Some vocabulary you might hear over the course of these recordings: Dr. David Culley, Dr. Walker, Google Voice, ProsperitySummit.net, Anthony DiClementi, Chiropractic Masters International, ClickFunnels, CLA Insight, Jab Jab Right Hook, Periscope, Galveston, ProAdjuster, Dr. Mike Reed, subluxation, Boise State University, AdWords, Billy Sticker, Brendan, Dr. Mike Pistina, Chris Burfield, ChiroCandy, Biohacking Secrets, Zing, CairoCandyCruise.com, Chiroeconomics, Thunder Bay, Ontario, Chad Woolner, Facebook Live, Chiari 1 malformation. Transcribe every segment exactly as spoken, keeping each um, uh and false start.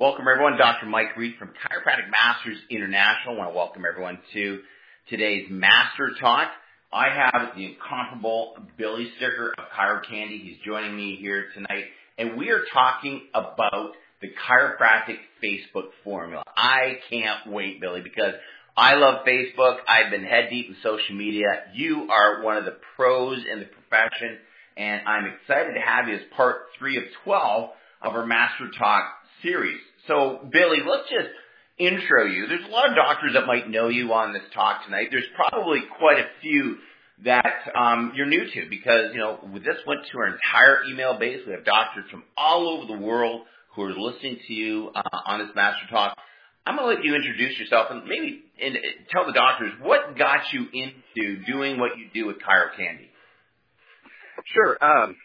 Welcome, everyone. Doctor Mike Reed from Chiropractic Masters International. I want to welcome everyone to today's Master Talk. I have the incomparable Billy Sticker of ChiroCandy. He's joining me here tonight, and we are talking about the chiropractic Facebook formula. I can't wait, Billy, because I love Facebook. I've been head deep in social media. You are one of the pros in the profession, and I'm excited to have you as part three of twelve of our Master Talk series. So, Billy, let's just intro you. There's a lot of doctors that might know you on this talk tonight. There's probably quite a few that um, you're new to because, you know, this went to our entire email base. We have doctors from all over the world who are listening to you uh, on this Master Talk. I'm going to let you introduce yourself and maybe and tell the doctors what got you into doing what you do with ChiroCandy. Sure. Um,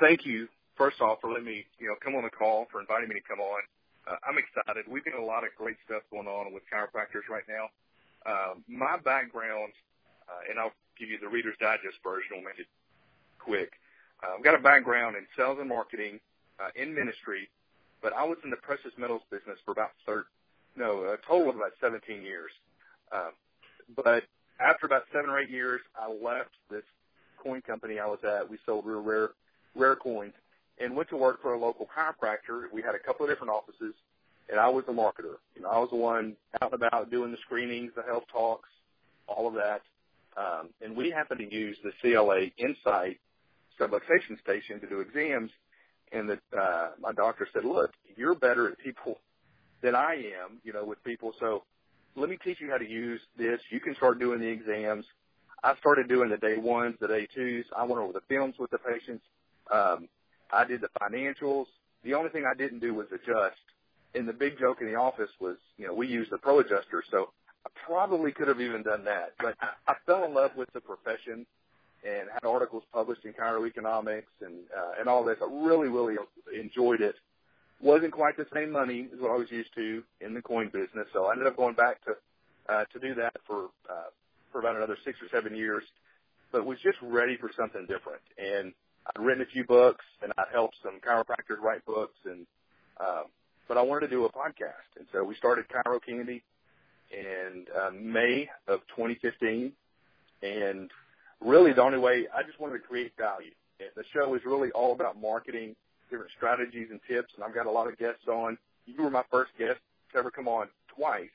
thank you. First off, for letting me, you know, come on the call, for inviting me to come on. Uh, I'm excited. We've got a lot of great stuff going on with chiropractors right now. Uh, my background, uh, and I'll give you the Reader's Digest version. I'll make it quick. Uh, I've got a background in sales and marketing, uh, in ministry, but I was in the precious metals business for about thirty, no, a total of about seventeen years. Uh, but after about seven or eight years, I left this coin company I was at. We sold real rare, rare coins. And went to work for a local chiropractor. We had a couple of different offices, and I was the marketer. You know, I was the one out and about doing the screenings, the health talks, all of that. Um, and we happened to use the C L A Insight subluxation station to do exams. And the, uh, my doctor said, "Look, you're better at people than I am, you know, with people. So let me teach you how to use this. You can start doing the exams." I started doing the day ones, the day twos. I went over the films with the patients. Um, I did the financials. The only thing I didn't do was adjust. And the big joke in the office was, you know, we used the ProAdjuster, so I probably could have even done that. But I fell in love with the profession and had articles published in Chiroeconomics and uh, and all this. I really, really enjoyed it. Wasn't quite the same money as what I was used to in the coin business, so I ended up going back to uh, to do that for uh, for about another six or seven years. But was just ready for something different. And I'd written a few books, and I'd helped some chiropractors write books, and um, but I wanted to do a podcast. And so we started ChiroCandy in uh, May of twenty fifteen, and really the only way, I just wanted to create value. And the show is really all about marketing, different strategies and tips, and I've got a lot of guests on. You were my first guest to ever come on twice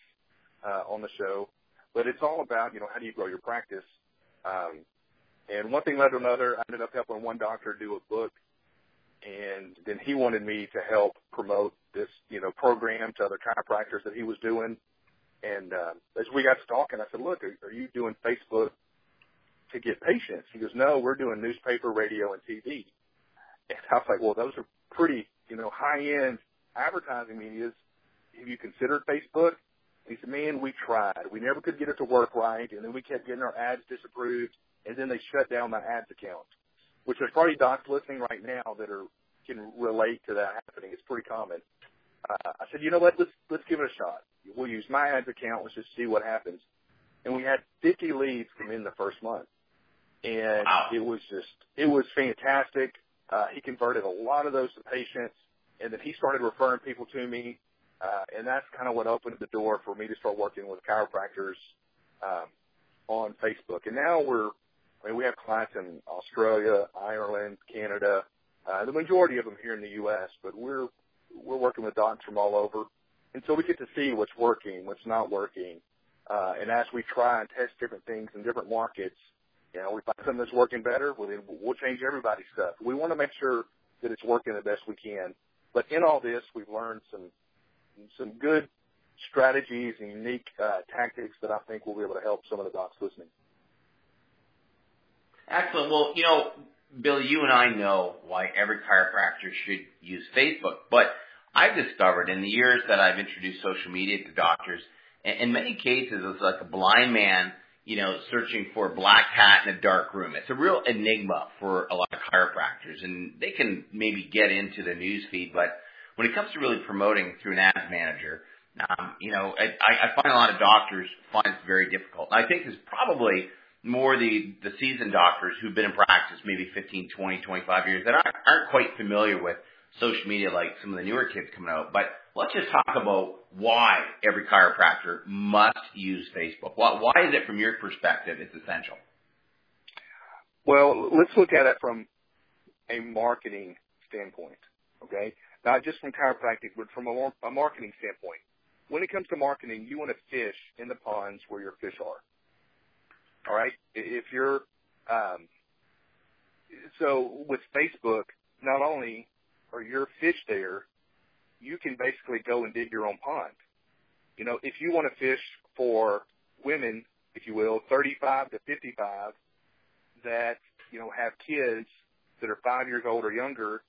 uh, on the show, but it's all about, you know, how do you grow your practice. Um And one thing led to another. I ended up helping one doctor do a book, and then he wanted me to help promote this, you know, program to other chiropractors that he was doing. And um, as we got to talking, I said, "Look, are, are you doing Facebook to get patients?" He goes, "No, we're doing newspaper, radio, and T V." And I was like, "Well, those are pretty, you know, high-end advertising medias. Have you considered Facebook?" And he said, "Man, we tried. We never could get it to work right, and then we kept getting our ads disapproved. And then they shut down my ads account," which there's probably docs listening right now that are can relate to that happening. It's pretty common. Uh, I said, "You know what, let's let's give it a shot. We'll use my ads account. Let's just see what happens." And we had fifty leads come in the first month. And wow. It was just, it was fantastic. Uh, he converted a lot of those to patients. And then he started referring people to me. Uh, and that's kind of what opened the door for me to start working with chiropractors um, on Facebook. And now we're, I mean, we have clients in Australia, Ireland, Canada, uh, the majority of them here in the U S, but we're we're working with docs from all over. And so we get to see what's working, what's not working. Uh, and as we try and test different things in different markets, you know, we find something that's working better, well, then we'll change everybody's stuff. We want to make sure that it's working the best we can. But in all this, we've learned some some good strategies and unique uh, tactics that I think will be able to help some of the docs listening. Excellent. Well, you know, Billy, you and I know why every chiropractor should use Facebook, but I've discovered in the years that I've introduced social media to doctors, in many cases it's like a blind man, you know, searching for a black hat in a dark room. It's a real enigma for a lot of chiropractors, and they can maybe get into the newsfeed, but when it comes to really promoting through an ad manager, um, you know, I, I find a lot of doctors find it very difficult. And I think it's probably more the, the seasoned doctors who've been in practice maybe fifteen, twenty, twenty-five years that aren't, aren't quite familiar with social media like some of the newer kids coming out, but let's just talk about why every chiropractor must use Facebook. Why, why is it, from your perspective, it's essential? Well, let's look at it from a marketing standpoint, okay? Not just from chiropractic, but from a, a marketing standpoint. When it comes to marketing, you want to fish in the ponds where your fish are, all right? If you're um, – so with Facebook, not only are your fish there, you can basically go and dig your own pond. You know, if you want to fish for women, if you will, thirty-five to fifty-five, that, you know, have kids that are five years old or younger,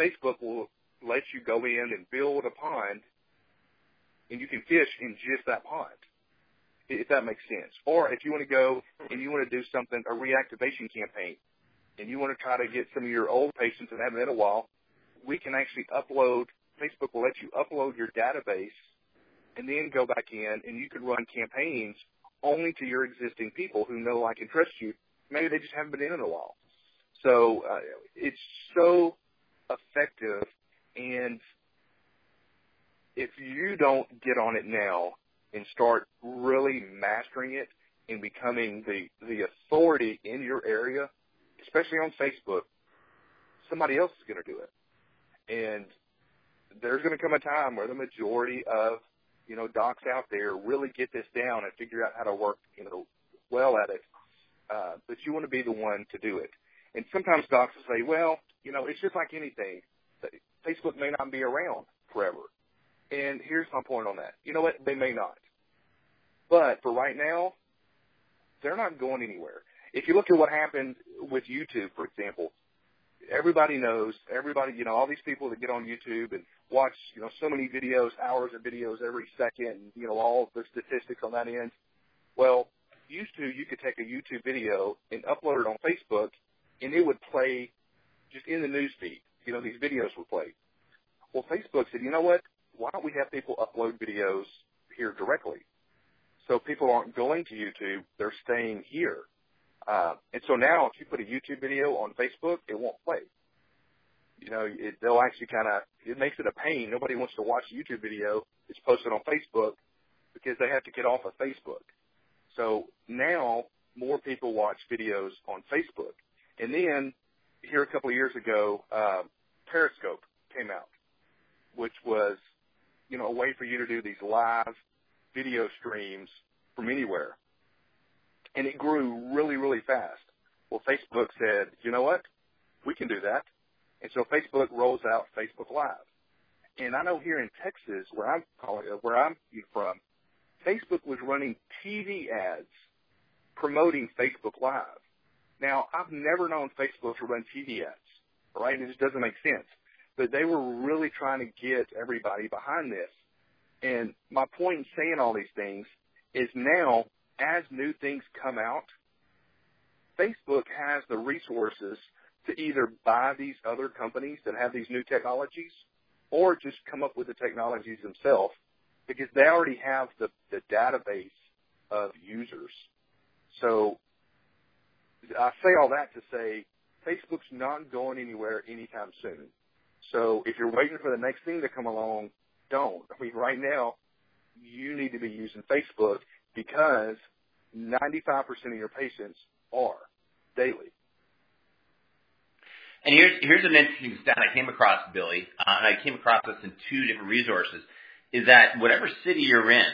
Facebook will let you go in and build a pond, and you can fish in just that pond, if that makes sense. Or if you want to go and you want to do something, a reactivation campaign, and you want to try to get some of your old patients that haven't had a while, we can actually upload, Facebook will let you upload your database and then go back in, and you can run campaigns only to your existing people who know, like, and trust you. Maybe they just haven't been in in a while. So uh, it's so effective, and if you don't get on it now and start really mastering it and becoming the, the authority in your area, especially on Facebook, somebody else is going to do it. And there's going to come a time where the majority of, you know, docs out there really get this down and figure out how to work, you know, well at it. Uh, but you want to be the one to do it. And sometimes docs will say, well, you know, it's just like anything. Facebook may not be around forever. And here's my point on that. You know what? They may not. But for right now, they're not going anywhere. If you look at what happened with YouTube, for example, everybody knows, everybody, you know, all these people that get on YouTube and watch, you know, so many videos, hours of videos every second, and, you know, all the statistics on that end. Well, used to, you could take a YouTube video and upload it on Facebook, and it would play just in the news feed. You know, these videos were played. Well, Facebook said, you know what? Why don't we have people upload videos here directly? So people aren't going to YouTube. They're staying here. Uh, and so now if you put a YouTube video on Facebook, it won't play. You know, it, they'll actually kind of, it makes it a pain. Nobody wants to watch a YouTube video. It's posted on Facebook because they have to get off of Facebook. So now more people watch videos on Facebook. And then here a couple of years ago, uh, Periscope came out, which was, you know, a way for you to do these live video streams from anywhere. And it grew really, really fast. Well, Facebook said, you know what? We can do that. And so Facebook rolls out Facebook Live. And I know here in Texas, where I'm calling, where I'm from, Facebook was running T V ads promoting Facebook Live. Now, I've never known Facebook to run T V ads, right? It just doesn't make sense. But they were really trying to get everybody behind this. And my point in saying all these things is now, as new things come out, Facebook has the resources to either buy these other companies that have these new technologies or just come up with the technologies themselves, because they already have the, the database of users. So I say all that to say Facebook's not going anywhere anytime soon. So if you're waiting for the next thing to come along, don't. I mean, right now you need to be using Facebook, because ninety-five percent of your patients are daily. And here's here's an interesting stat I came across, Billy, uh, and I came across this in two different resources, is that whatever city you're in,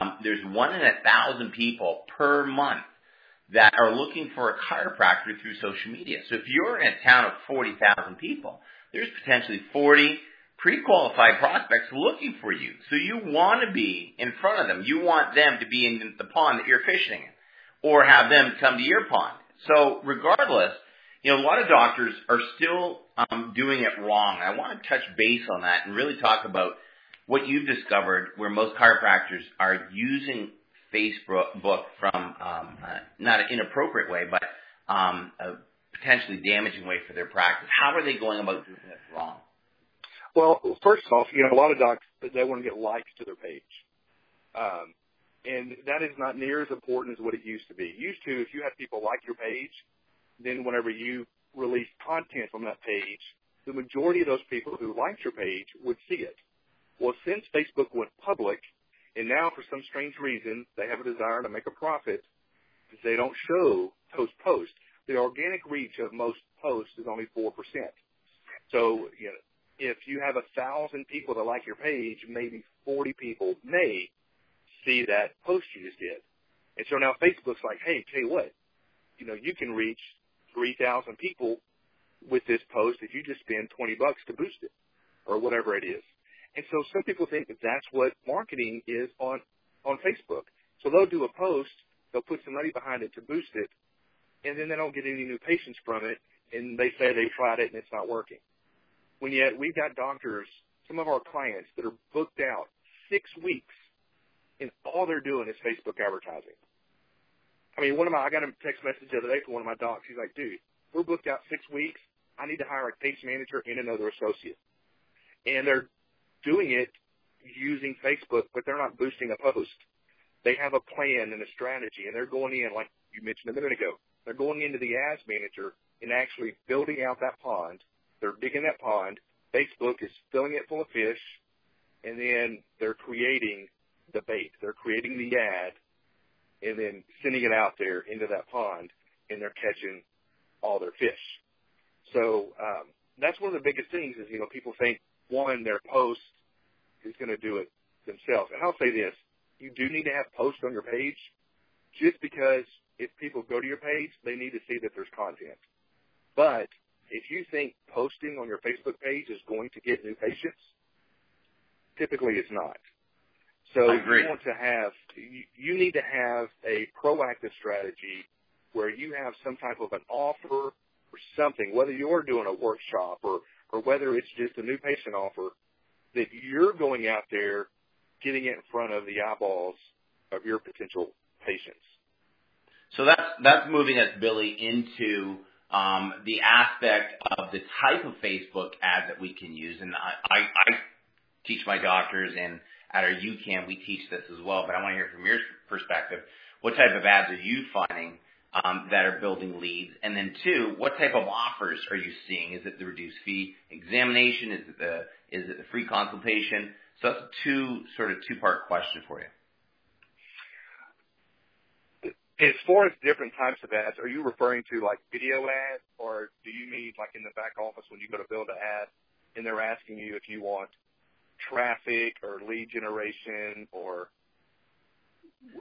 um, there's one in a thousand people per month that are looking for a chiropractor through social media. So if you're in a town of forty thousand people, there's potentially forty pre-qualified prospects looking for you. So you want to be in front of them. You want them to be in the pond that you're fishing in, or have them come to your pond. So regardless, you know, a lot of doctors are still um, doing it wrong. I want to touch base on that and really talk about what you've discovered, where most chiropractors are using Facebook from um, uh, not an inappropriate way, but um, a potentially damaging way for their practice. How are they going about doing it wrong? Well, first off, you know, a lot of docs, they want to get likes to their page. Um, and that is not near as important as what it used to be. Used to, if you had people like your page, then whenever you released content from that page, the majority of those people who liked your page would see it. Well, since Facebook went public, and now for some strange reason they have a desire to make a profit, they don't show post post. The organic reach of most posts is only four percent. So you know, if you have one thousand people that like your page, maybe forty people may see that post you just did. And so now Facebook's like, hey, tell you what, you know, you can reach three thousand people with this post if you just spend twenty bucks to boost it or whatever it is. And so some people think that that's what marketing is on, on Facebook. So they'll do a post, they'll put some money behind it to boost it, and then they don't get any new patients from it, and they say they tried it and it's not working. When yet we've got doctors, some of our clients, that are booked out six weeks, and all they're doing is Facebook advertising. I mean, one of my, I got a text message the other day from one of my docs. He's like, dude, we're booked out six weeks. I need to hire a case manager and another associate. And they're doing it using Facebook, but they're not boosting a post. They have a plan and a strategy, and they're going in, like you mentioned a minute ago, they're going into the ads manager and actually building out that pond. They're digging that pond. Facebook is filling it full of fish, and then they're creating the bait. They're creating the ad and then sending it out there into that pond, and they're catching all their fish. So um, that's one of the biggest things is, you know, people think, one, their post is going to do it themselves. And I'll say this. You do need to have posts on your page just because if people go to your page, they need to see that there's content. But if you think posting on your Facebook page is going to get new patients, typically it's not. So you want to have, you need to have a proactive strategy where you have some type of an offer or something, whether you're doing a workshop or, or whether it's just a new patient offer, that you're going out there getting it in front of the eyeballs of your potential patients. So that's, that's moving us, Billy, into um, the aspect of the type of Facebook ad that we can use. And I, I, I teach my doctors, and at our U CAM we teach this as well, but I want to hear from your perspective, what type of ads are you finding um, that are building leads? And then two, what type of offers are you seeing? Is it the reduced fee examination? Is it the, is it the free consultation? So that's a two, sort of two-part question for you. As far as different types of ads, are you referring to like video ads, or do you mean like in the back office when you go to build an ad and they're asking you if you want traffic or lead generation or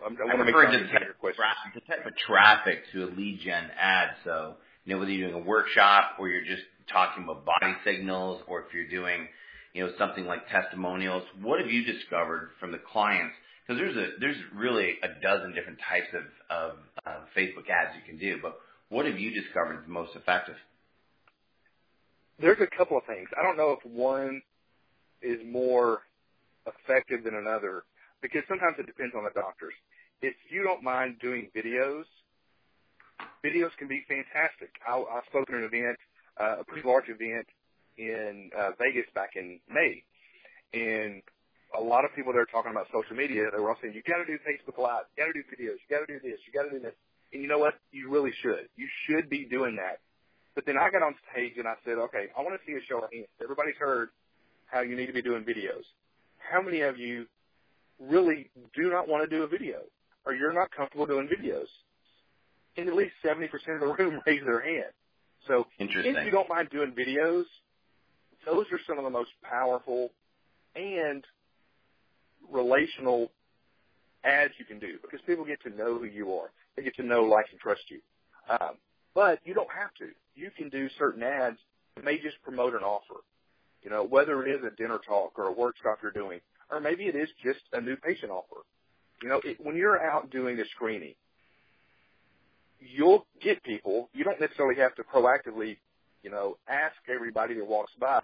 I'm, I'm I referring to the type of traffic to a lead gen ad. So, you know, whether you're doing a workshop or you're just talking about body signals or if you're doing, you know, something like testimonials, what have you discovered from the clients? Because there's a there's really a dozen different types of, of uh, Facebook ads you can do, but what have you discovered is most effective? There's a couple of things. I don't know if one is more effective than another because sometimes it depends on the doctors. If you don't mind doing videos, videos can be fantastic. I, I spoke at an event, uh, a pretty large event in uh, Vegas back in May, and a lot of people there talking about social media, they were all saying, you got to do Facebook Live, you got to do videos, you got to do this, you got to do this. And you know what? You really should. You should be doing that. But then I got on stage and I said, okay, I want to see a show of hands. Everybody's heard how you need to be doing videos. How many of you really do not want to do a video or you're not comfortable doing videos? And at least seventy percent of the room raised their hand. So if you don't mind doing videos, those are some of the most powerful and relational ads you can do because people get to know who you are. They get to know, like, and trust you. Um, but you don't have to. You can do certain ads that may just promote an offer, you know, whether it is a dinner talk or a workshop you're doing, or maybe it is just a new patient offer. You know, it, when you're out doing a screening, you'll get people. You don't necessarily have to proactively, you know, ask everybody that walks by,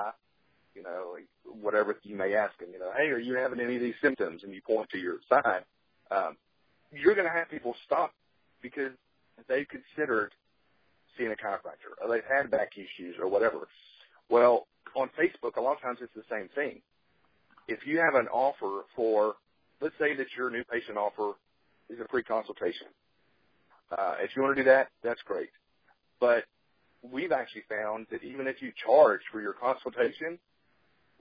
you know, whatever you may ask them, you know, hey, are you having any of these symptoms? And you point to your sign. Um, you're going to have people stop because they've considered seeing a chiropractor or they've had back issues or whatever. Well, on Facebook, a lot of times it's the same thing. If you have an offer for, let's say that your new patient offer is a free consultation. Uh, if you want to do that, that's great. But we've actually found that even if you charge for your consultation,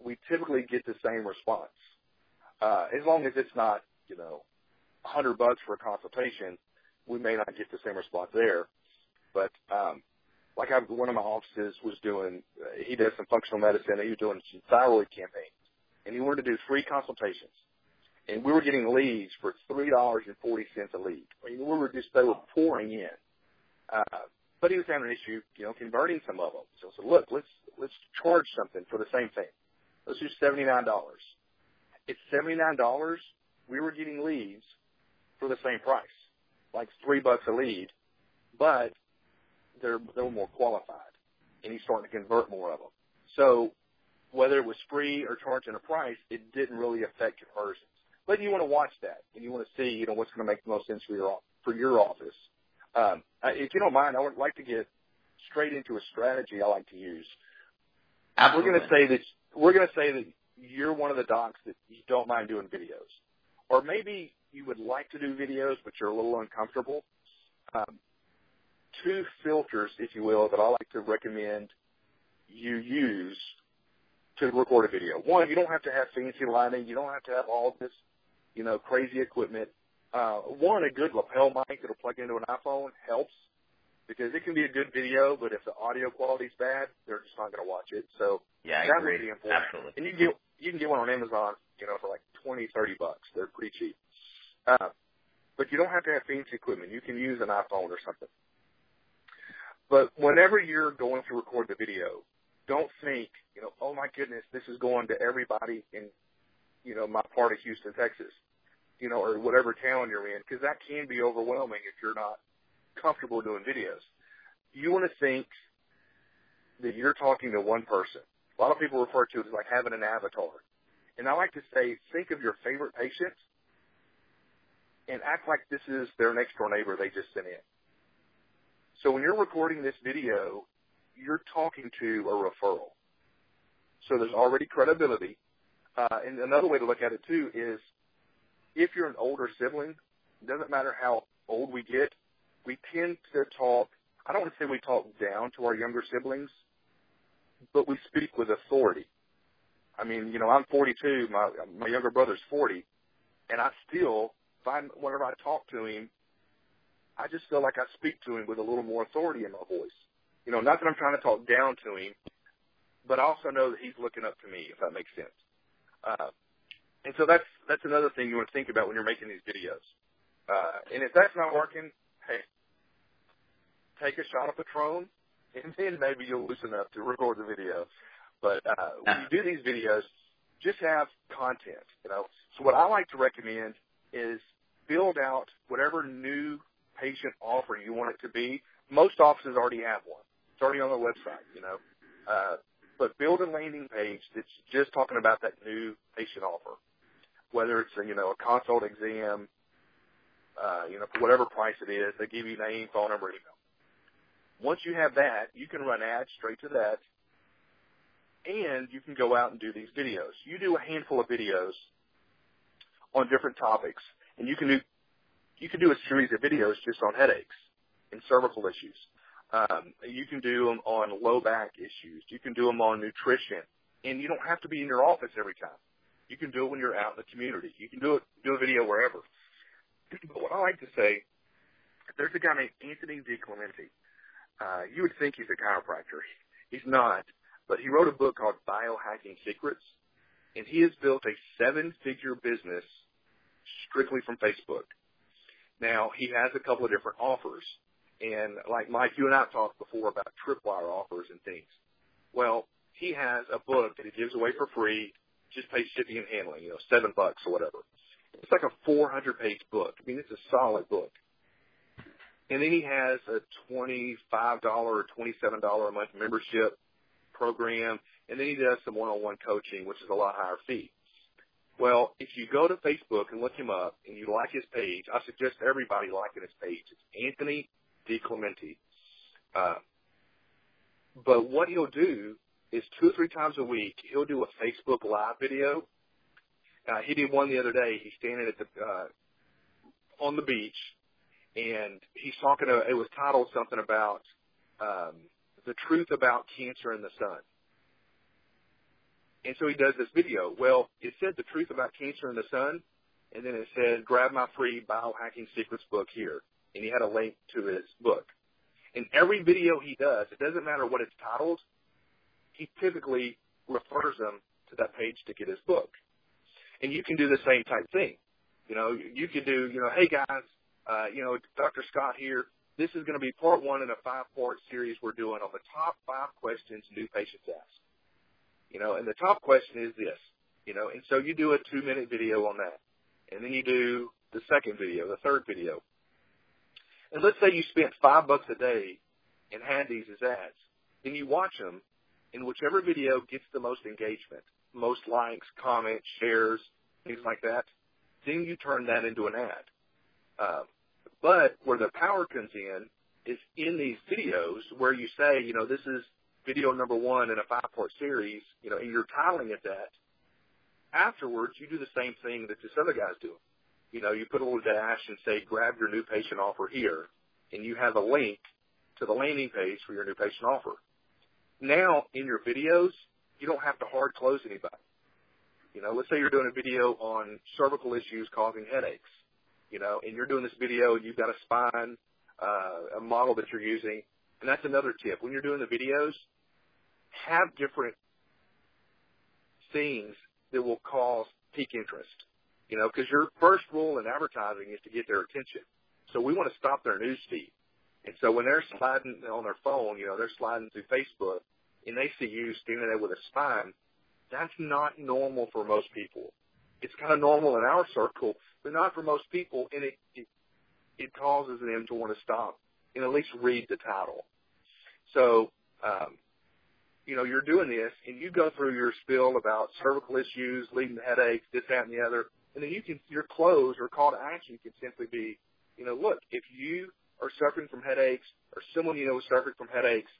we typically get the same response. Uh, as long as it's not, you know, a hundred bucks for a consultation, we may not get the same response there. But um, like I, one of my offices was doing, uh, he does some functional medicine, and he was doing some thyroid campaigns, and he wanted to do free consultations. And we were getting leads for three dollars and forty cents a lead. I mean, we were just, they were pouring in. Uh, but he was having an issue, you know, converting some of them. So I said, look, let's, let's charge something for the same thing. Let's do seventy-nine dollars. At seventy-nine dollars, we were getting leads for the same price, like three bucks a lead, but they're, they were more qualified, and he's starting to convert more of them. So whether it was free or charging a price, it didn't really affect conversions. But you want to watch that, and you want to see, you know, what's going to make the most sense for your for your office. Um, if you don't mind, I would like to get straight into a strategy I like to use. Absolutely. We're going to say that we're going to say that you're one of the docs that you don't mind doing videos, or maybe you would like to do videos but you're a little uncomfortable. Um, two filters, if you will, that I like to recommend you use to record a video. One, you don't have to have fancy lighting. You don't have to have all this, you know, crazy equipment. Uh, one, a good lapel mic that'll plug into an iPhone helps, because it can be a good video, but if the audio quality's bad, they're just not going to watch it. So yeah, that would be important. Absolutely. And you can get you can get one on Amazon, you know, for like twenty, thirty bucks. They're pretty cheap. Uh, but you don't have to have fancy equipment. You can use an iPhone or something. But whenever you're going to record the video, don't think, you know, oh my goodness, this is going to everybody in, you know, my part of Houston, Texas, you know, or whatever town you're in, because that can be overwhelming if you're not comfortable doing videos. You want to think that you're talking to one person. A lot of people refer to it as like having an avatar. And I like to say, think of your favorite patient and act like this is their next door neighbor they just sent in. So when you're recording this video, you're talking to a referral. So there's already credibility. Uh, and another way to look at it too is if you're an older sibling, it doesn't matter how old we get, we tend to talk, I don't want to say we talk down to our younger siblings, but we speak with authority. I mean, you know, I'm forty-two, my my younger brother's forty, and I still, if I, whenever I talk to him, I just feel like I speak to him with a little more authority in my voice. You know, not that I'm trying to talk down to him, but I also know that he's looking up to me, if that makes sense. Uh, and so that's that's another thing you want to think about when you're making these videos. Uh, and if that's not working, hey, take a shot of Patron, and then maybe you'll loosen up to record the video. But uh, when you do these videos, just have content, you know. So what I like to recommend is build out whatever new patient offer you want it to be. Most offices already have one. It's already on their website, you know. Uh, but build a landing page that's just talking about that new patient offer, whether it's, a, you know, a consult exam, Uh, you know, for whatever price it is, they give you name, phone number, email. Once you have that, you can run ads straight to that, and you can go out and do these videos. You do a handful of videos on different topics, and you can do you can do a series of videos just on headaches and cervical issues. Um, you can do them on low back issues. You can do them on nutrition, and you don't have to be in your office every time. You can do it when you're out in the community. You can do it do a video wherever. But what I like to say, there's a guy named Anthony DiClementi. Uh, you would think he's a chiropractor. He's not, but he wrote a book called Biohacking Secrets, and he has built a seven-figure business strictly from Facebook. Now, he has a couple of different offers, and like Mike, you and I talked before about tripwire offers and things. Well, he has a book that he gives away for free, just pay shipping and handling, you know, seven bucks or whatever. It's like a four hundred page book. I mean, it's a solid book. And then he has a twenty-five dollars or twenty-seven dollars a month membership program. And then he does some one-on-one coaching, which is a lot higher fee. Well, if you go to Facebook and look him up and you like his page, I suggest everybody liking his page. It's Anthony DiClementi. Uh, but what he'll do is two or three times a week, he'll do a Facebook Live video. Uh, he did one the other day. He's standing at the uh, on the beach, and he's talking to, it was titled something about um, the truth about cancer in the sun. And so he does this video. Well, it said the truth about cancer in the sun, and then it said, grab my free Biohacking Secrets book here. And he had a link to his book. In every video he does, it doesn't matter what it's titled, he typically refers them to that page to get his book. And you can do the same type thing. You know, you could do, you know, hey, guys, uh, you know, Doctor Scott here. This is going to be part one in a five-part series we're doing on the top five questions new patients ask. You know, and the top question is this, you know, and so you do a two-minute video on that. And then you do the second video, the third video. And let's say you spent five bucks a day and had these as ads. Then you watch them, and whichever video gets the most engagement, most likes, comments, shares, things like that, then you turn that into an ad. Um, but where the power comes in is in these videos where you say, you know, this is video number one in a five-part series, you know, and you're titling it that. Afterwards, you do the same thing that this other guy's doing. You know, you put a little dash and say, grab your new patient offer here, and you have a link to the landing page for your new patient offer. Now, in your videos, you don't have to hard close anybody. You know, let's say you're doing a video on cervical issues causing headaches, you know, and you're doing this video and you've got a spine, uh, a model that you're using. And that's another tip. When you're doing the videos, have different things that will cause peak interest. You know, because your first rule in advertising is to get their attention. So we want to stop their news feed. And so when they're sliding on their phone, you know, they're sliding through Facebook, and they see you standing there with a spine, that's not normal for most people. It's kind of normal in our circle, but not for most people, and it, it, it causes them to want to stop and at least read the title. So, um, you know, you're doing this, and you go through your spiel about cervical issues, leading to headaches, this, that, and the other. And then you can, your close or call to action can simply be, you know, look, if you are suffering from headaches or someone you know is suffering from headaches,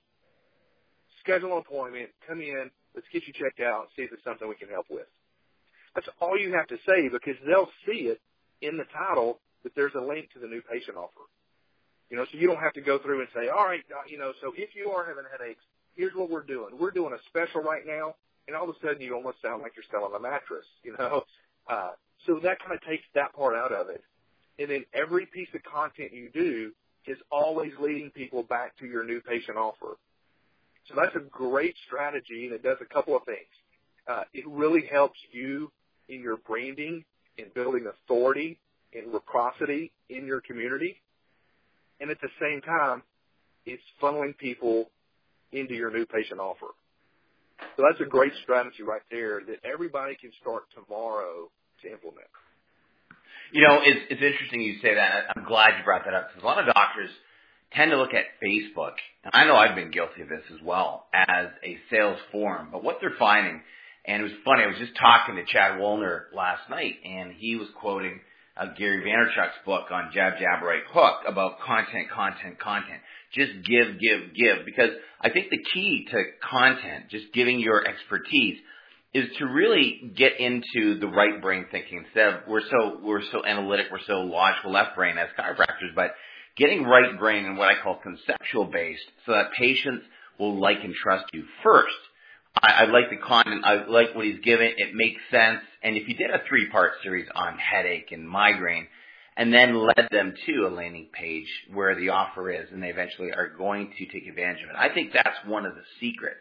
schedule an appointment, come in, let's get you checked out, see if it's something we can help with. That's all you have to say because they'll see it in the title that there's a link to the new patient offer. You know, so you don't have to go through and say, all right, you know, so if you are having headaches, here's what we're doing. We're doing a special right now, and all of a sudden you almost sound like you're selling a mattress, you know. Uh, So that kind of takes that part out of it. And then every piece of content you do is always leading people back to your new patient offer. So that's a great strategy, and it does a couple of things. Uh, it really helps you in your branding and building authority and reciprocity in your community. And at the same time, it's funneling people into your new patient offer. So that's a great strategy right there that everybody can start tomorrow to implement. You know, it's, it's interesting you say that. I'm glad you brought that up because a lot of doctors tend to look at Facebook, and I know I've been guilty of this as well, as a sales forum. But what they're finding, and it was funny, I was just talking to Chad Woolner last night, and he was quoting uh, Gary Vaynerchuk's book on Jab Jab Right Hook about content, content, content. Just give, give, give. Because I think the key to content, just giving your expertise, is to really get into the right brain thinking. Instead of we're so we're so analytic, we're so logical left brain as chiropractors, but getting right brain and what I call conceptual based, so that patients will like and trust you first. I, I like the content. I like what he's given. It makes sense. And if you did a three part series on headache and migraine, and then led them to a landing page where the offer is, and they eventually are going to take advantage of it. I think that's one of the secrets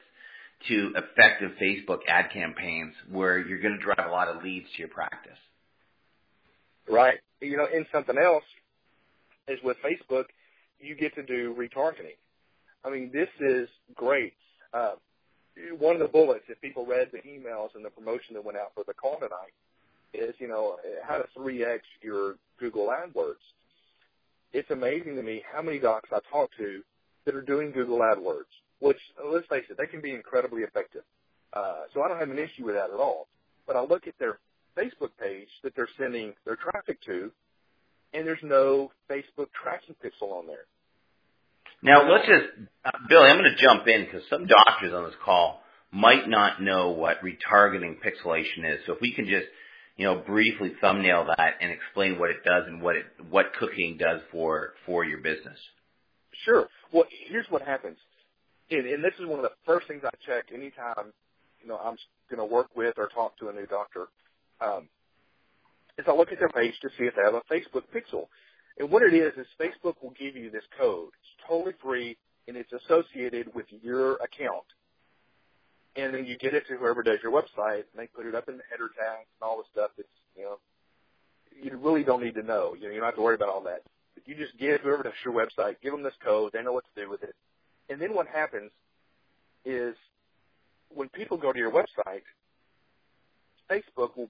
to effective Facebook ad campaigns where you're going to drive a lot of leads to your practice. Right. You know, and something else is with Facebook, you get to do retargeting. I mean, this is great. Uh, one of the bullets, if people read the emails and the promotion that went out for the call tonight, is, you know, how to three X your Google AdWords. It's amazing to me how many docs I talk to that are doing Google AdWords, which, let's face it, they can be incredibly effective. Uh, so I don't have an issue with that at all. But I look at their Facebook page that they're sending their traffic to, and there's no Facebook tracking pixel on there. Now, let's just, uh, Billy, I'm going to jump in because some doctors on this call might not know what retargeting pixelation is. So if we can just, you know, briefly thumbnail that and explain what it does and what it, what cooking does for, for your business. Sure. Well, here's what happens. and, and this is one of the first things I check anytime, you know, I'm going to work with or talk to a new doctor, um, is I look at their page to see if they have a Facebook pixel. And what it is is Facebook will give you this code. It's totally free, and it's associated with your account. And then you get it to whoever does your website, and they put it up in the header tags and all the stuff that's, you know, you really don't need to know. You know, you don't have to worry about all that. But you just give whoever does your website, give them this code. They know what to do with it. And then what happens is when people go to your website, Facebook will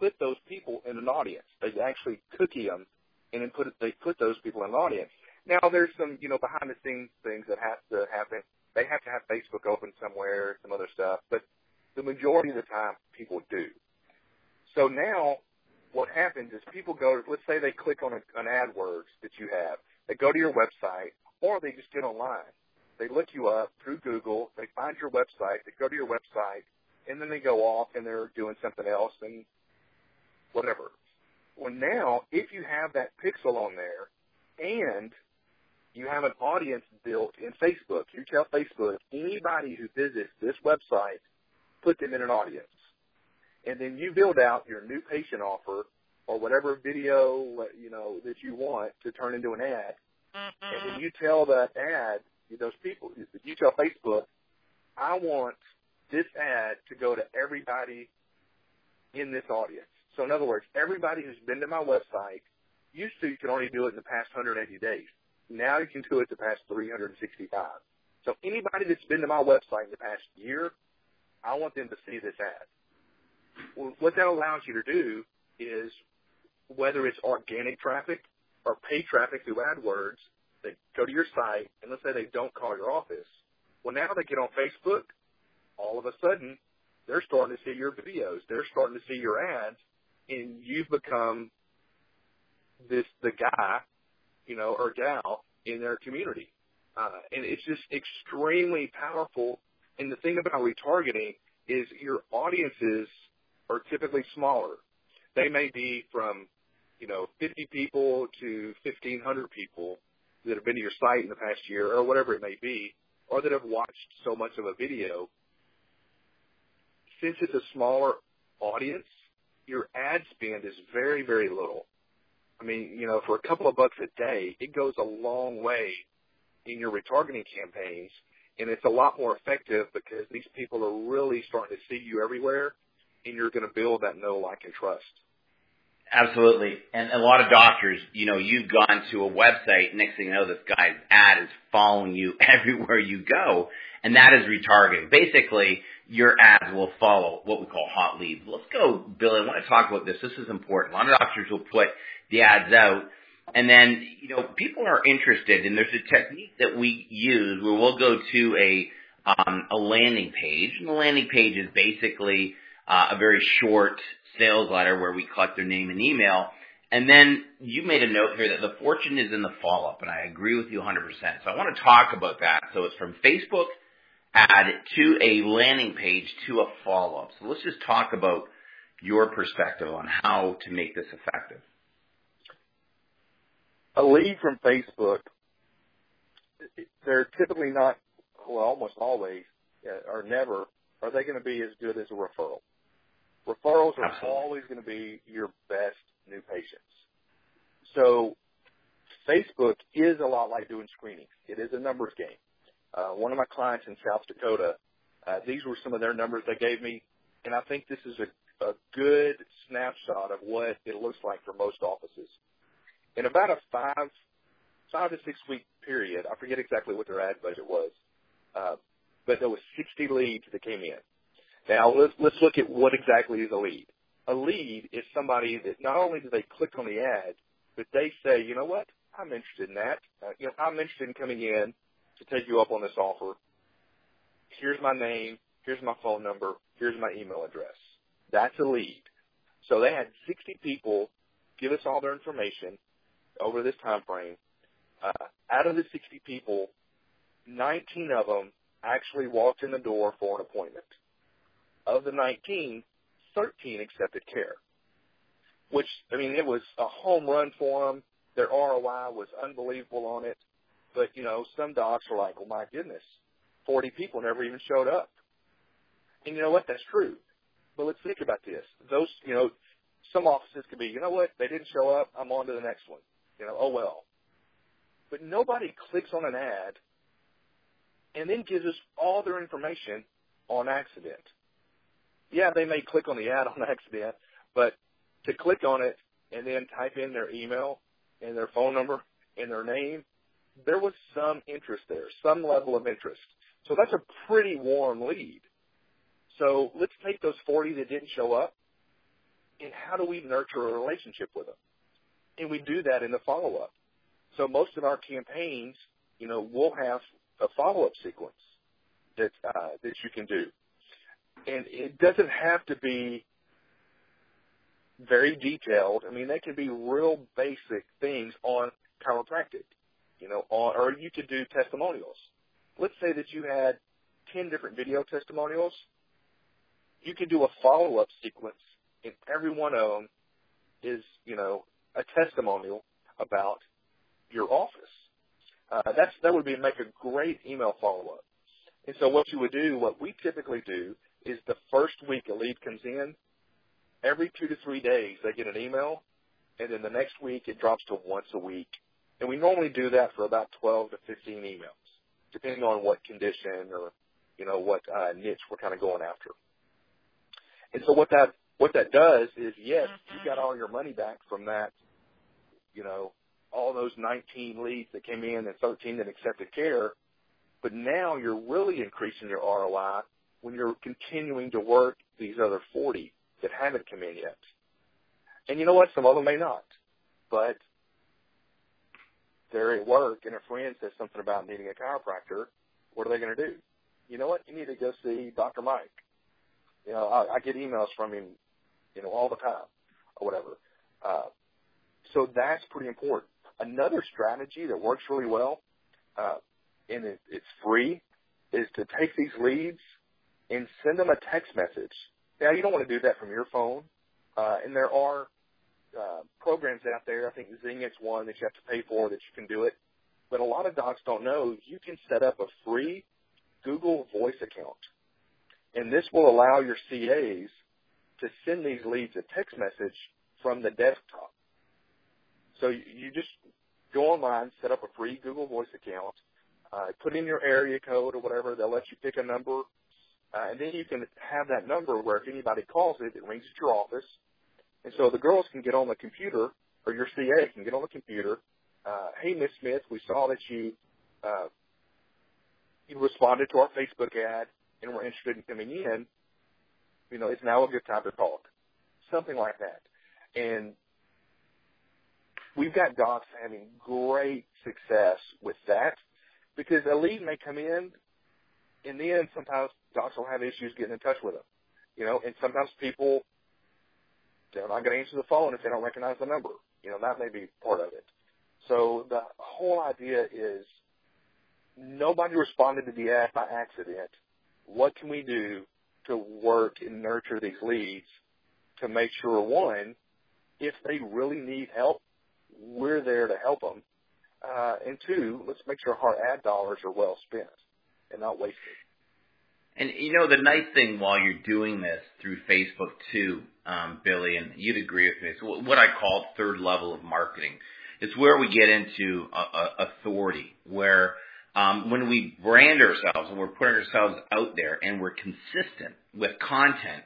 put those people in an audience. They actually cookie them, and then put, they put those people in an audience. Now, there's some, you know, behind-the-scenes things that have to happen. They have to have Facebook open somewhere, some other stuff, but the majority of the time people do. So now what happens is people go, let's say they click on a, an AdWords that you have. They go to your website, or they just get online. They look you up through Google. They find your website. They go to your website, and then they go off, and they're doing something else and whatever. Well, now, if you have that pixel on there and you have an audience built in Facebook, you tell Facebook, anybody who visits this website, put them in an audience. And then you build out your new patient offer or whatever video, you know, that you want to turn into an ad. And then you tell that ad, those people, you tell Facebook, I want this ad to go to everybody in this audience. So, in other words, everybody who's been to my website, used to you could only do it in the past one hundred eighty days. Now you can do it the past three hundred sixty-five. So anybody that's been to my website in the past year, I want them to see this ad. Well, what that allows you to do is, whether it's organic traffic or paid traffic through AdWords, they go to your site, and let's say they don't call your office. Well, now they get on Facebook, all of a sudden, they're starting to see your videos. They're starting to see your ads, and you've become this the guy, you know, or gal in their community. Uh, and it's just extremely powerful. And the thing about retargeting is your audiences are typically smaller. They may be from, you know, fifty people to fifteen hundred people that have been to your site in the past year or whatever it may be, or that have watched so much of a video. Since it's a smaller audience, your ad spend is very, very little. I mean, you know, for a couple of bucks a day, it goes a long way in your retargeting campaigns, and it's a lot more effective because these people are really starting to see you everywhere, and you're going to build that know, like, and trust. Absolutely. And a lot of doctors, you know, you've gone to a website, next thing you know, this guy's ad is following you everywhere you go, and that is retargeting. Basically, your ads will follow what we call hot leads. Let's go, Billy. I want to talk about this. This is important. A lot of doctors will put the ads out, and then, you know, people are interested, and there's a technique that we use where we'll go to a um, a landing page, and the landing page is basically uh, a very short sales letter where we collect their name and email, and then you made a note here that the fortune is in the follow-up, and I agree with you one hundred percent. So I want to talk about that. So it's from Facebook ad to a landing page to a follow-up. So let's just talk about your perspective on how to make this effective. A lead from Facebook, they're typically not, well, almost always, or never, are they going to be as good as a referral. Referrals are Absolutely. Always going to be your best new patients. So Facebook is a lot like doing screenings. It is a numbers game. Uh, one of my clients in South Dakota, uh, these were some of their numbers they gave me, and I think this is a, a good snapshot of what it looks like for most offices. In about a five, five to six week period, I forget exactly what their ad budget was, uh, but there was sixty leads that came in. Now let's let's look at what exactly is a lead. A lead is somebody that not only do they click on the ad, but they say, you know what, I'm interested in that. Uh, you know, I'm interested in coming in to take you up on this offer. Here's my name, here's my phone number, here's my email address. That's a lead. So they had sixty people give us all their information over this time frame. Uh, out of the sixty people, nineteen of them actually walked in the door for an appointment. Of the nineteen, thirteen accepted care, which, I mean, it was a home run for them. Their R O I was unbelievable on it. But, you know, some docs are like, well, my goodness, forty people never even showed up. And you know what? That's true. But let's think about this. Those, you know, some offices could be, you know what? They didn't show up. I'm on to the next one. You know, oh well. But nobody clicks on an ad and then gives us all their information on accident. Yeah, they may click on the ad on accident, but to click on it and then type in their email and their phone number and their name, there was some interest there, some level of interest. So that's a pretty warm lead. So let's take those forty that didn't show up, and how do we nurture a relationship with them? And we do that in the follow-up. So most of our campaigns, you know, will have a follow-up sequence that uh, that you can do. And it doesn't have to be very detailed. I mean, they can be real basic things on chiropractic, you know, on, or you could do testimonials. Let's say that you had ten different video testimonials. You can do a follow-up sequence, and every one of them is, you know, a testimonial about your office. Uh, that's that would be make a great email follow-up. And so what you would do, what we typically do, is the first week a lead comes in, every two to three days they get an email, and then the next week it drops to once a week. And we normally do that for about twelve to fifteen emails, depending on what condition or, you know, what uh, niche we're kind of going after. And so what that what that does is, yes, you got all your money back from that, you know, all those nineteen leads that came in and thirteen that accepted care, but now you're really increasing your R O I when you're continuing to work these other forty that haven't come in yet. And you know what? Some of them may not, but they're at work and a friend says something about needing a chiropractor. What are they going to do? You know what? You need to go see Doctor Mike. You know, I, I get emails from him, you know, all the time or whatever. Uh, so that's pretty important. Another strategy that works really well, uh, and it, it's free, is to take these leads and send them a text message. Now, you don't want to do that from your phone, uh, and there are uh, programs out there. I think Zing is one that you have to pay for that you can do it. But a lot of docs don't know you can set up a free Google Voice account, and this will allow your C As to send these leads a text message from the desktop. So you just go online, set up a free Google Voice account, uh, put in your area code or whatever. They'll let you pick a number, uh, and then you can have that number where if anybody calls it, it rings at your office. And so the girls can get on the computer, or your C A can get on the computer. Uh, hey, Miss Smith, we saw that you, uh, you responded to our Facebook ad and were interested in coming in. You know, it's now a good time to talk, something like that. And we've got docs having great success with that because a lead may come in, and then sometimes docs will have issues getting in touch with them. You know, and sometimes people, they're not going to answer the phone if they don't recognize the number. You know, that may be part of it. So the whole idea is nobody responded to the ad by accident. What can we do to work and nurture these leads to make sure, one, if they really need help, we're there to help them. Uh, and two, let's make sure our ad dollars are well spent and not wasted. And, you know, the nice thing while you're doing this through Facebook, too, um, Billy, and you'd agree with me, it's what I call third level of marketing. It's where we get into a, a authority, where um, when we brand ourselves and we're putting ourselves out there and we're consistent with content,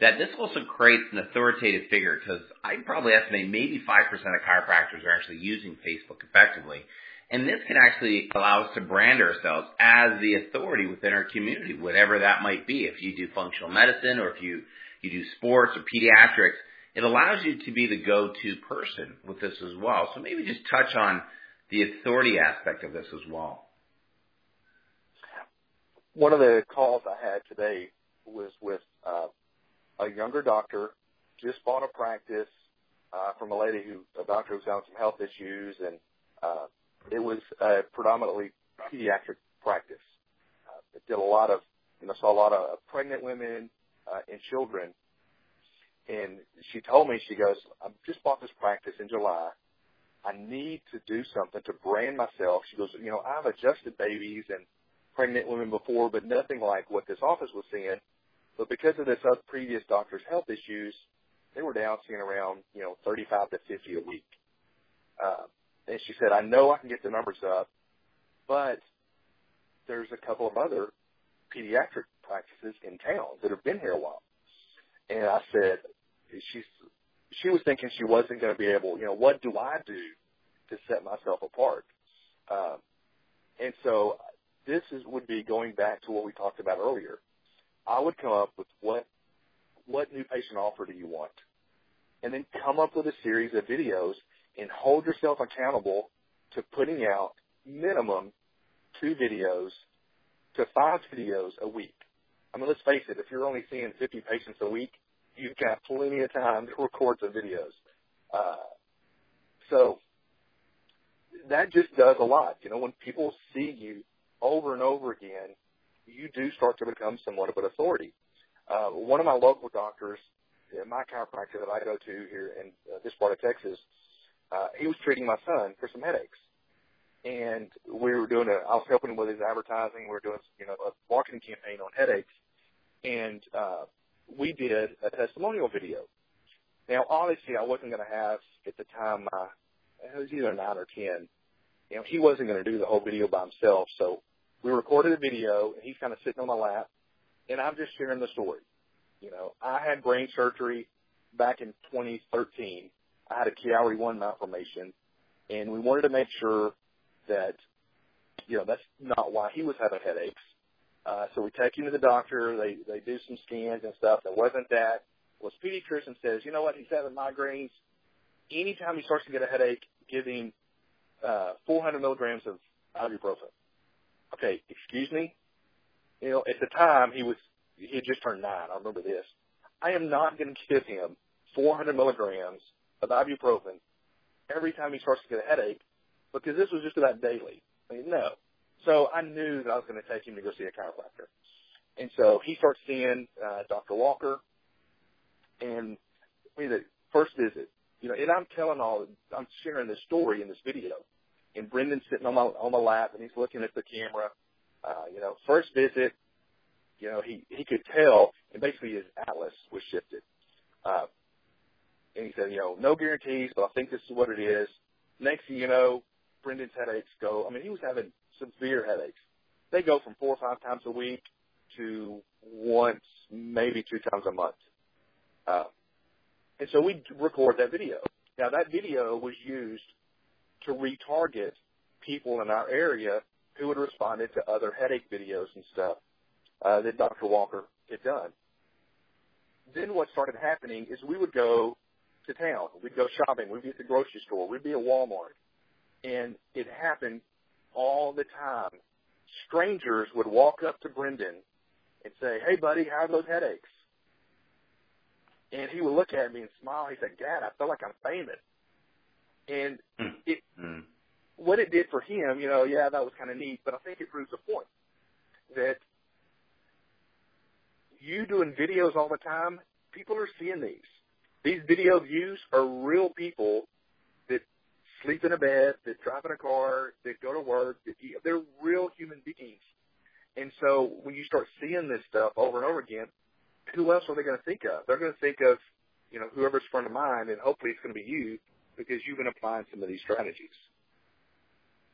that this also creates an authoritative figure, because I probably estimate maybe five percent of chiropractors are actually using Facebook effectively. And this can actually allow us to brand ourselves as the authority within our community, whatever that might be. If you do functional medicine or if you, you do sports or pediatrics, it allows you to be the go-to person with this as well. So maybe just touch on the authority aspect of this as well. One of the calls I had today was with uh, – a younger doctor, just bought a practice uh, from a lady who, a doctor who's having some health issues, and uh, it was a predominantly pediatric practice. Uh, it did a lot of, you know, saw a lot of pregnant women uh, and children. And she told me, she goes, I just bought this practice in July. I need to do something to brand myself. She goes, you know, I've adjusted babies and pregnant women before, but nothing like what this office was seeing. But because of this other previous doctor's health issues, they were down seeing around, you know, thirty-five to fifty a week. Uh, and she said, I know I can get the numbers up, but there's a couple of other pediatric practices in town that have been here a while. And I said, she's, she was thinking she wasn't going to be able, you know, what do I do to set myself apart? Um, and so this is, would be going back to what we talked about earlier. I would come up with what, what new patient offer do you want? And then come up with a series of videos and hold yourself accountable to putting out minimum two videos to five videos a week. I mean, let's face it, if you're only seeing fifty patients a week, you've got plenty of time to record some videos. Uh, so that just does a lot. You know, when people see you over and over again, you do start to become somewhat of an authority. Uh, one of my local doctors, my chiropractor that I go to here in uh, this part of Texas, uh, he was treating my son for some headaches. And we were doing a, I was helping him with his advertising. We were doing, you know, a marketing campaign on headaches. And uh, we did a testimonial video. Now, obviously, I wasn't going to have, at the time, my, it was either nine or ten. You know, he wasn't going to do the whole video by himself. So we recorded a video, and he's kind of sitting on my lap. And I'm just sharing the story. You know, I had brain surgery back in twenty thirteen. I had a Chiari one malformation, and we wanted to make sure that, you know, that's not why he was having headaches. Uh, so we take him to the doctor. They they do some scans and stuff. It wasn't that. Well, his pediatrician says, you know what, he's having migraines. Anytime he starts to get a headache, give him uh, four hundred milligrams of ibuprofen. Okay, excuse me. You know, at the time, he was he had just turned nine. I remember this. I am not going to give him four hundred milligrams of ibuprofen every time he starts to get a headache because this was just about daily. I mean, no. So I knew that I was going to take him to go see a chiropractor. And so he starts seeing uh, Doctor Walker. And I mean, the first visit, you know, and I'm telling all, I'm sharing this story in this video. And Brendan's sitting on my, on my lap, and he's looking at the camera. Uh, you know, first visit, you know, he, he could tell, and basically his atlas was shifted. Uh, and he said, you know, no guarantees, but I think this is what it is. Next thing you know, Brendan's headaches go, I mean, he was having severe headaches. They go from four or five times a week to once, maybe two times a month. Uh, and so we record that video. Now, that video was used to retarget people in our area who had responded to other headache videos and stuff uh, that Doctor Walker had done. Then what started happening is we would go to town. We'd go shopping. We'd be at the grocery store. We'd be at Walmart. And it happened all the time. Strangers would walk up to Brendan and say, hey, buddy, how are those headaches? And he would look at me and smile. He said, God, I feel like I'm famous. And mm. it... Mm. What it did for him, you know, yeah, that was kind of neat, but I think it proves a point that you doing videos all the time, people are seeing these. These video views are real people that sleep in a bed, that drive in a car, that go to work. That, they're real human beings. And so when you start seeing this stuff over and over again, who else are they going to think of? They're going to think of, you know, whoever's front of mind, and hopefully it's going to be you because you've been applying some of these strategies.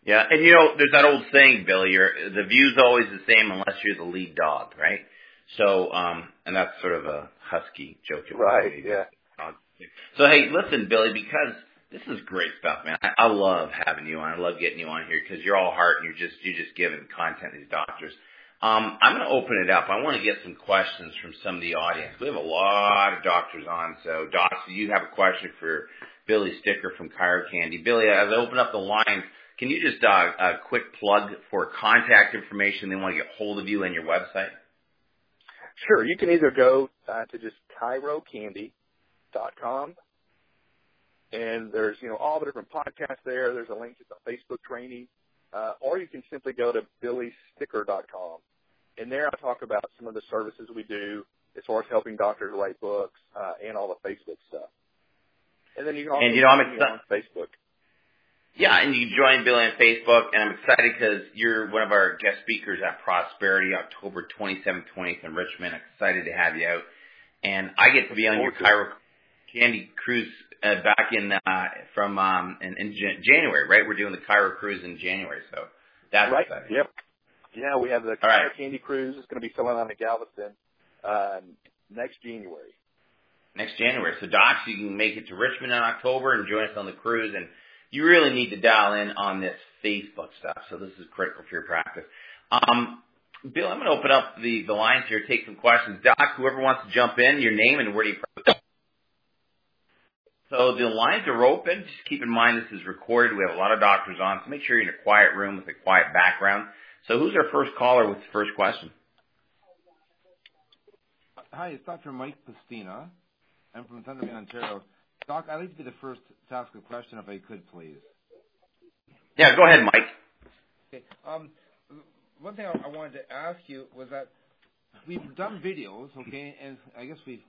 Yeah, and you know, there's that old saying, Billy, you're, the view's always the same unless you're the lead dog, right? So, um, and that's sort of a husky joke. Right, yeah. So, hey, listen, Billy, because this is great stuff, man. I, I love having you on. I love getting you on here because you're all heart and you're just, you're just giving content to these doctors. Um, I'm going to open it up. I want to get some questions from some of the audience. We have a lot of doctors on, so, docs, you have a question for Billy Sticker from ChiroCandy. Billy, as I open up the line, can you just uh, a quick plug for contact information? They want to get hold of you and your website. Sure. You can either go uh, to just Cairo Candy dot com, and there's, you know, all the different podcasts there. There's a link to the Facebook training, uh, or you can simply go to Billy Sticker dot com, and there I talk about some of the services we do as far as helping doctors write books uh, and all the Facebook stuff. And then you can also and, you know, I'm on Facebook. Yeah, and you can join Billy on Facebook, and I'm excited because you're one of our guest speakers at Prosperity, October twenty-seventh, twentieth in Richmond. Excited to have you out. And I get to be on your ChiroCandy Cruise uh, back in uh, from um, in, in January, right? We're doing the Chiro Cruise in January, so that's right. Exciting. Yep. Yeah, we have the ChiroCandy right. Cruise. It's going to be filling out in Galveston uh, next January. Next January. So, Docs, you can make it to Richmond in October and join us on the cruise. And you really need to dial in on this Facebook stuff. So this is critical for your practice. Um, Bill, I'm going to open up the, the lines here, take some questions. Doc, whoever wants to jump in, your name and where do you from? So the lines are open. Just keep in mind this is recorded. We have a lot of doctors on, so make sure you're in a quiet room with a quiet background. So who's our first caller with the first question? Hi, it's Doctor Mike Pistina. I'm from Thunder Bay, Ontario. Doc, I'd like to be the first to ask a question if I could, please. Yeah, go ahead, Mike. Okay. Um, one thing I, I wanted to ask you was that we've done videos, okay, and I guess we've,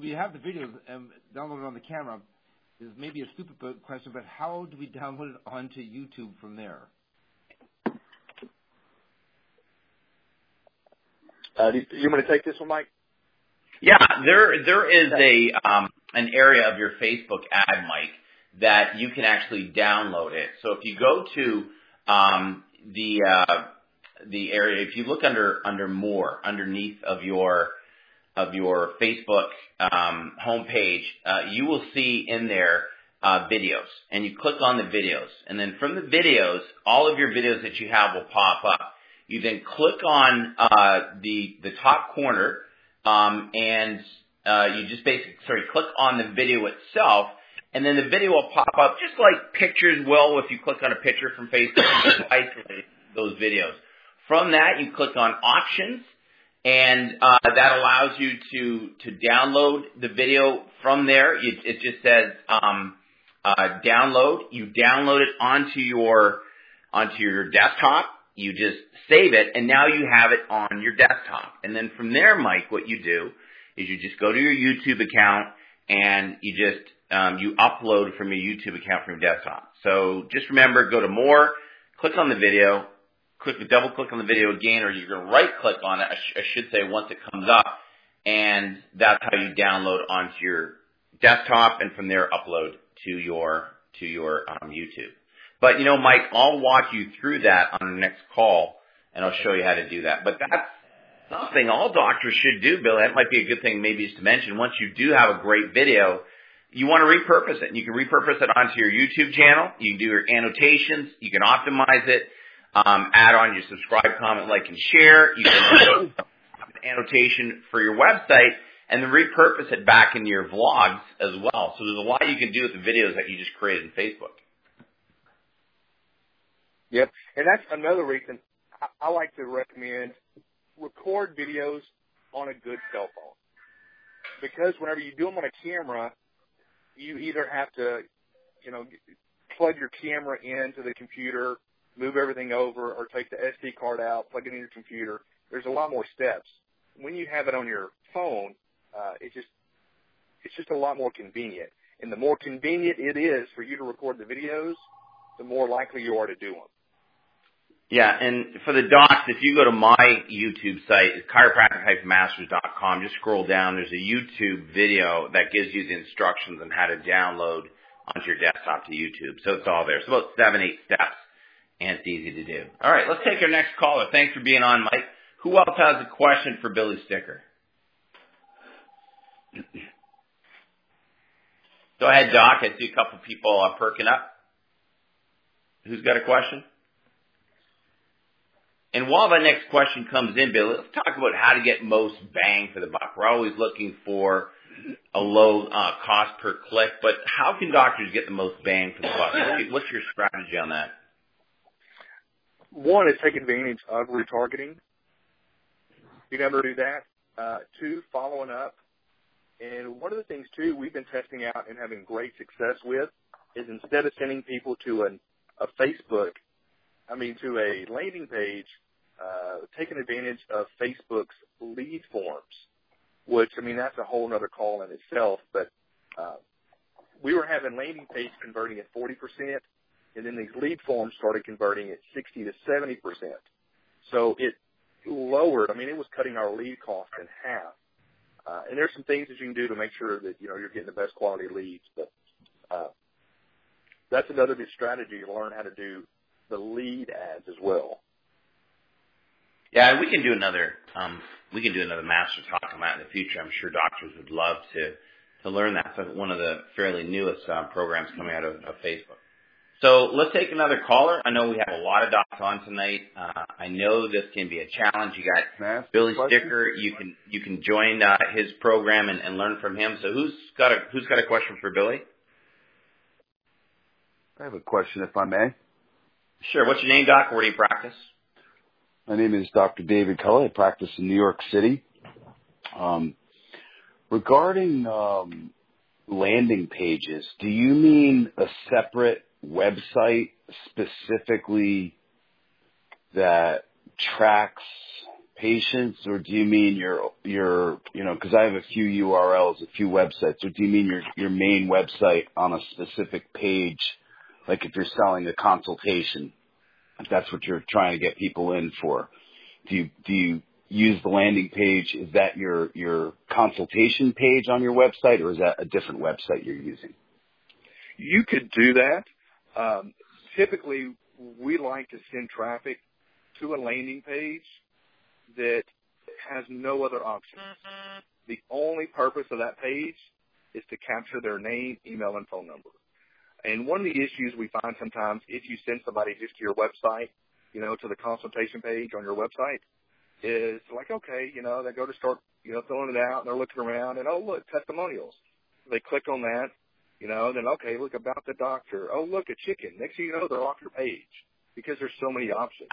we have the videos um, downloaded on the camera. This is maybe a stupid question, but how do we download it onto YouTube from there? Uh, do you, you want to take this one, Mike? Yeah, there there is a um, an area of your Facebook ad, Mike, that you can actually download it. So if you go to um, the uh, the area, if you look under under more underneath of your of your Facebook um, homepage, uh, you will see in there uh, videos, and you click on the videos, and then from the videos, all of your videos that you have will pop up. You then click on uh, the the top corner. Um, and, uh, you just basically, sorry, click on the video itself, and then the video will pop up just like pictures will if you click on a picture from Facebook and isolate those videos. From that, you click on options, and, uh, that allows you to, to download the video from there. It, it just says, um, uh, download. You download it onto your, onto your desktop. You just save it, and now you have it on your desktop. And then from there, Mike, what you do is you just go to your YouTube account, and you just um, you upload from your YouTube account from your desktop. So just remember, go to more, click on the video, click double click on the video again, or you're going to right click on it. I, sh- I should say once it comes up, and that's how you download onto your desktop, and from there upload to your to your um, YouTube. But, you know, Mike, I'll walk you through that on the next call, and I'll show you how to do that. But that's something all doctors should do, Bill. That might be a good thing maybe just to mention. Once you do have a great video, you want to repurpose it. And you can repurpose it onto your YouTube channel. You can do your annotations. You can optimize it. Um, add on your subscribe, comment, like, and share. You can do an annotation for your website and then repurpose it back into your vlogs as well. So there's a lot you can do with the videos that you just created in Facebook. Yep, and that's another reason I, I like to recommend record videos on a good cell phone, because whenever you do them on a camera, you either have to, you know, plug your camera into the computer, move everything over, or take the S D card out, plug it into your computer. There's a lot more steps. When you have it on your phone, uh, it's just it's just a lot more convenient. And the more convenient it is for you to record the videos, the more likely you are to do them. Yeah, and for the docs, if you go to my YouTube site, chiropractic masters dot com, just scroll down. There's a YouTube video that gives you the instructions on how to download onto your desktop to YouTube. So it's all there. It's about seven, eight steps, and it's easy to do. All right, let's take our next caller. Thanks for being on, Mike. Who else has a question for Billy Sticker? Go ahead, Doc. I see a couple people uh, perking up. Who's got a question? And while the next question comes in, Bill, let's talk about how to get most bang for the buck. We're always looking for a low uh, cost per click, but how can doctors get the most bang for the buck? What's your strategy on that? One is take advantage of retargeting. You never do that. Uh, two, following up. And one of the things, too, we've been testing out and having great success with is instead of sending people to an of Facebook, I mean, to a landing page, uh, taking advantage of Facebook's lead forms, which, I mean, that's a whole other call in itself, but uh, we were having landing page converting at forty percent and then these lead forms started converting at sixty to seventy percent. So it lowered, I mean, it was cutting our lead cost in half. Uh, and there's some things that you can do to make sure that, you know, you're getting the best quality leads. But uh, that's another good strategy, to learn how to do the lead ads as well. Yeah, we can do another um, we can do another master talk on that in the future. I'm sure doctors would love to, to learn that. It's one of the fairly newest uh, programs coming out of, of Facebook. So let's take another caller. I know we have a lot of docs on tonight. Uh, I know this can be a challenge. You got Billy Sticker. You can you can join uh, his program and, and learn from him. So who's got a who's got a question for Billy? I have a question, if I may. Sure. What's your name, Doc? Where do you practice? My name is Doctor David Culley. I practice in New York City. Um, regarding um, landing pages, do you mean a separate website specifically that tracks patients, or do you mean your your you know, because I have a few U R Ls, a few websites, or do you mean your your main website on a specific page, like if you're selling a consultation, if that's what you're trying to get people in for? Do you do you use the landing page? Is that your your consultation page on your website, or is that a different website you're using? You could do that. Um, typically, we like to send traffic to a landing page that has no other option. The only purpose of that page is to capture their name, email, and phone number. And one of the issues we find sometimes, if you send somebody just to your website, you know, to the consultation page on your website, is like, okay, you know, they go to start, you know, filling it out, and they're looking around, and, oh, look, testimonials. They click on that. You know, then, okay, look, about the doctor. Oh, look, a chicken. Next thing you know, they're off your page because there's so many options.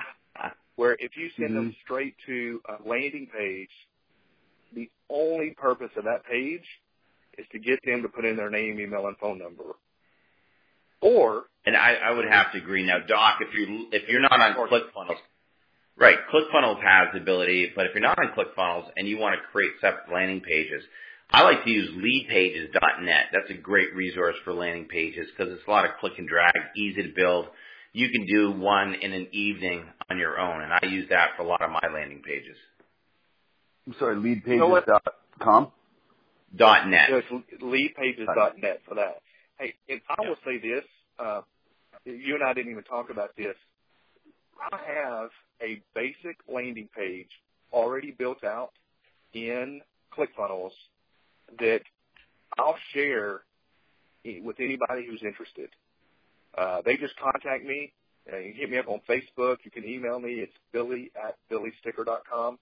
Where if you send mm-hmm. them straight to a landing page, the only purpose of that page is to get them to put in their name, email, and phone number. Or and I, I would have to agree now, Doc. If you if you're not on ClickFunnels, right? ClickFunnels has the ability, but if you're not on ClickFunnels and you want to create separate landing pages, I like to use lead pages dot net. That's a great resource for landing pages because it's a lot of click and drag, easy to build. You can do one in an evening on your own, and I use that for a lot of my landing pages. I'm sorry, lead pages dot com? .net. So it's lead pages dot net for that. Hey, and I will say this. Uh, you and I didn't even talk about this. I have a basic landing page already built out in ClickFunnels that I'll share with anybody who's interested. Uh, they just contact me. Uh, you can hit me up on Facebook. You can email me. It's Billy at billy sticker dot com,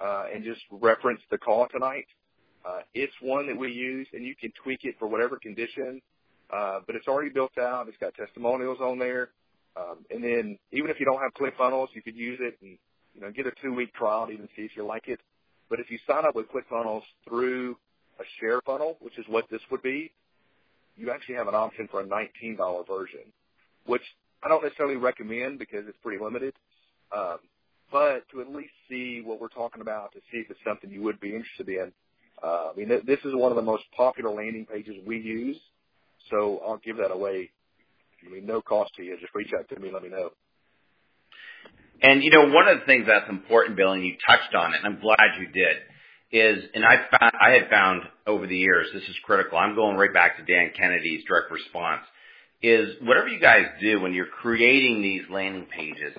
uh, and just reference the call tonight. Uh, it's one that we use, and you can tweak it for whatever condition, uh, but it's already built out. It's got testimonials on there. Um, and then even if you don't have ClickFunnels, you could use it and, you know, get a two-week trial to even see if you like it. But if you sign up with ClickFunnels through a share funnel, which is what this would be, you actually have an option for a nineteen dollar version, which I don't necessarily recommend because it's pretty limited, um, but to at least see what we're talking about, to see if it's something you would be interested in. Uh, I mean, th- this is one of the most popular landing pages we use, so I'll give that away. I mean, no cost to you. Just reach out to me and let me know. And, you know, one of the things that's important, Bill, and you touched on it, and I'm glad you did, is, and I found, I had found over the years, this is critical, I'm going right back to Dan Kennedy's direct response, is whatever you guys do when you're creating these landing pages,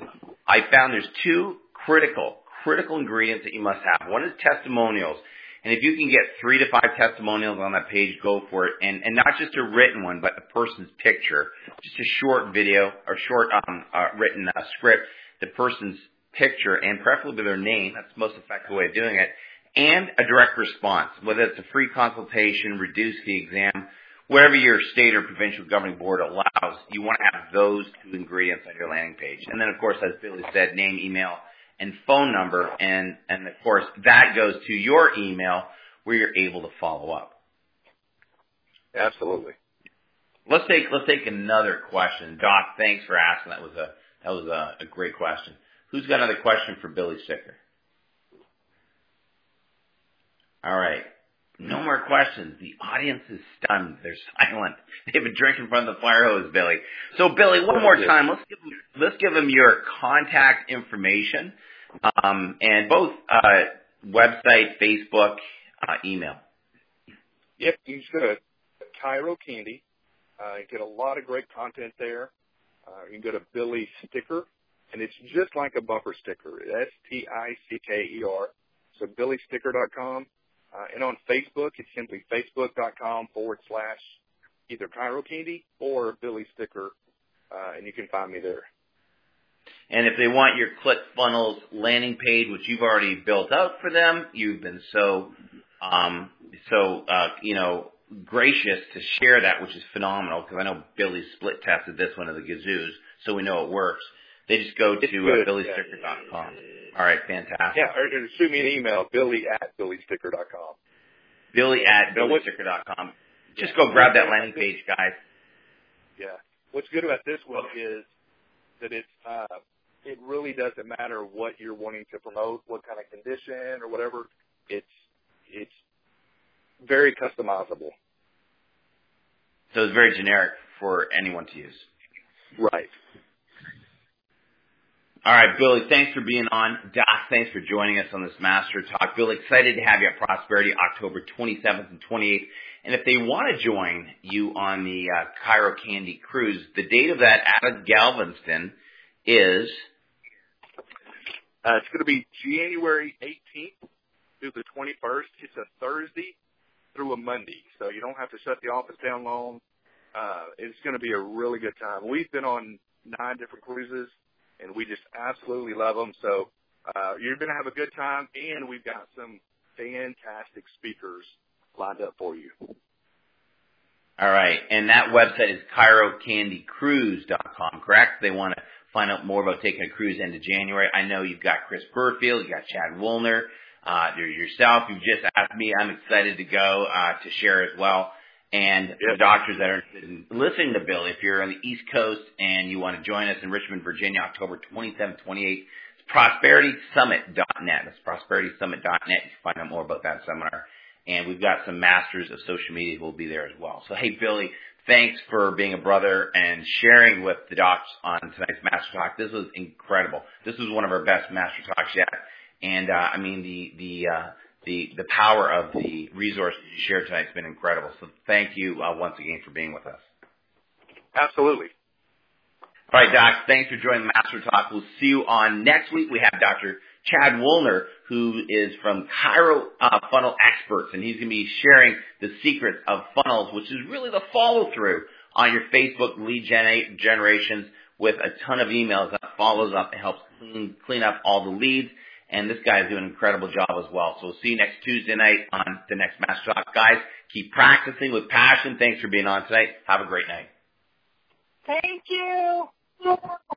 I found there's two critical, critical ingredients that you must have. One is testimonials. And if you can get three to five testimonials on that page, go for it. And, and not just a written one, but the person's picture, just a short video or short um, uh, written uh, script, the person's picture, and preferably their name. That's the most effective way of doing it. And a direct response, whether it's a free consultation, reduced fee exam, whatever your state or provincial governing board allows, you want to have those two ingredients on your landing page. And then, of course, as Billy said, name, email, and phone number. And, and of course, that goes to your email where you're able to follow up. Absolutely. Let's take, let's take another question. Doc, thanks for asking. That was a That was a, a great question. Who's got another question for Billy Sticker? All right. No more questions. The audience is stunned. They're silent. They've been drinking from the fire hose, Billy. So, Billy, one more time, let's give them, let's give them your contact information, um, and both uh, website, Facebook, uh, email. Yep, you should. Cairo Candy. Uh, you get a lot of great content there. Uh, you can go to Billy Sticker, and it's just like a bumper sticker, S T I C K E R. So Billy Sticker dot com. Uh, and on Facebook, it's simply facebook dot com forward slash either ChiroCandy or Billy Sticker, uh, and you can find me there. And if they want your ClickFunnels landing page, which you've already built out for them, you've been so, um, so uh, you know, gracious to share that, which is phenomenal, because I know Billy split tested this one of the gazoos, so we know it works. They just go to uh, Billy Sticker dot com. All right, fantastic. Yeah, or, or shoot me an email, Billy at Billy Sticker dot com. Billy at Billy Sticker dot com. Just go grab that landing page, guys. Yeah. What's good about this one is that it's uh, it really doesn't matter what you're wanting to promote, what kind of condition or whatever. It's it's very customizable. So it's very generic for anyone to use. Right. All right, Billy, thanks for being on. Doc, thanks for joining us on this Master Talk. Billy, excited to have you at Prosperity October twenty-seventh and twenty-eighth. And if they want to join you on the uh, Cairo Candy Cruise, the date of that out of Galveston is? Uh, it's going to be January eighteenth through the twenty-first. It's a Thursday through a Monday, so you don't have to shut the office down long. Uh, it's going to be a really good time. We've been on nine different cruises, and we just absolutely love them. So uh, you're going to have a good time, and we've got some fantastic speakers lined up for you. All right, and that website is Cairo Candy Cruise dot com, correct? They want to find out more about taking a cruise into January. I know you've got Chris Burfield, you've got Chad Woolner, uh, there's yourself. You've just asked me. I'm excited to go uh, to share as well. And the doctors that are listening to Bill, if you're on the East Coast and you want to join us in Richmond, Virginia, October twenty-seventh, twenty-eighth, it's Prosperity Summit dot net. That's Prosperity Summit dot net. You can find out more about that seminar. And we've got some masters of social media who will be there as well. So, hey, Billy, thanks for being a brother and sharing with the docs on tonight's Master Talk. This was incredible. This was one of our best Master Talks yet. And, uh, I mean, the, the, uh, The, the power of the resources you shared tonight has been incredible. So thank you uh, once again for being with us. Absolutely. All right, Doc. Thanks for joining Master Talk. We'll see you on next week. We have Doctor Chad Woolner, who is from Chiro uh, Funnel Experts, and he's going to be sharing the secrets of funnels, which is really the follow-through on your Facebook lead gen- generations with a ton of emails that follows up and helps clean, clean up all the leads. And this guy is doing an incredible job as well. So we'll see you next Tuesday night on the next Master Talk. Guys, keep practicing with passion. Thanks for being on tonight. Have a great night. Thank you.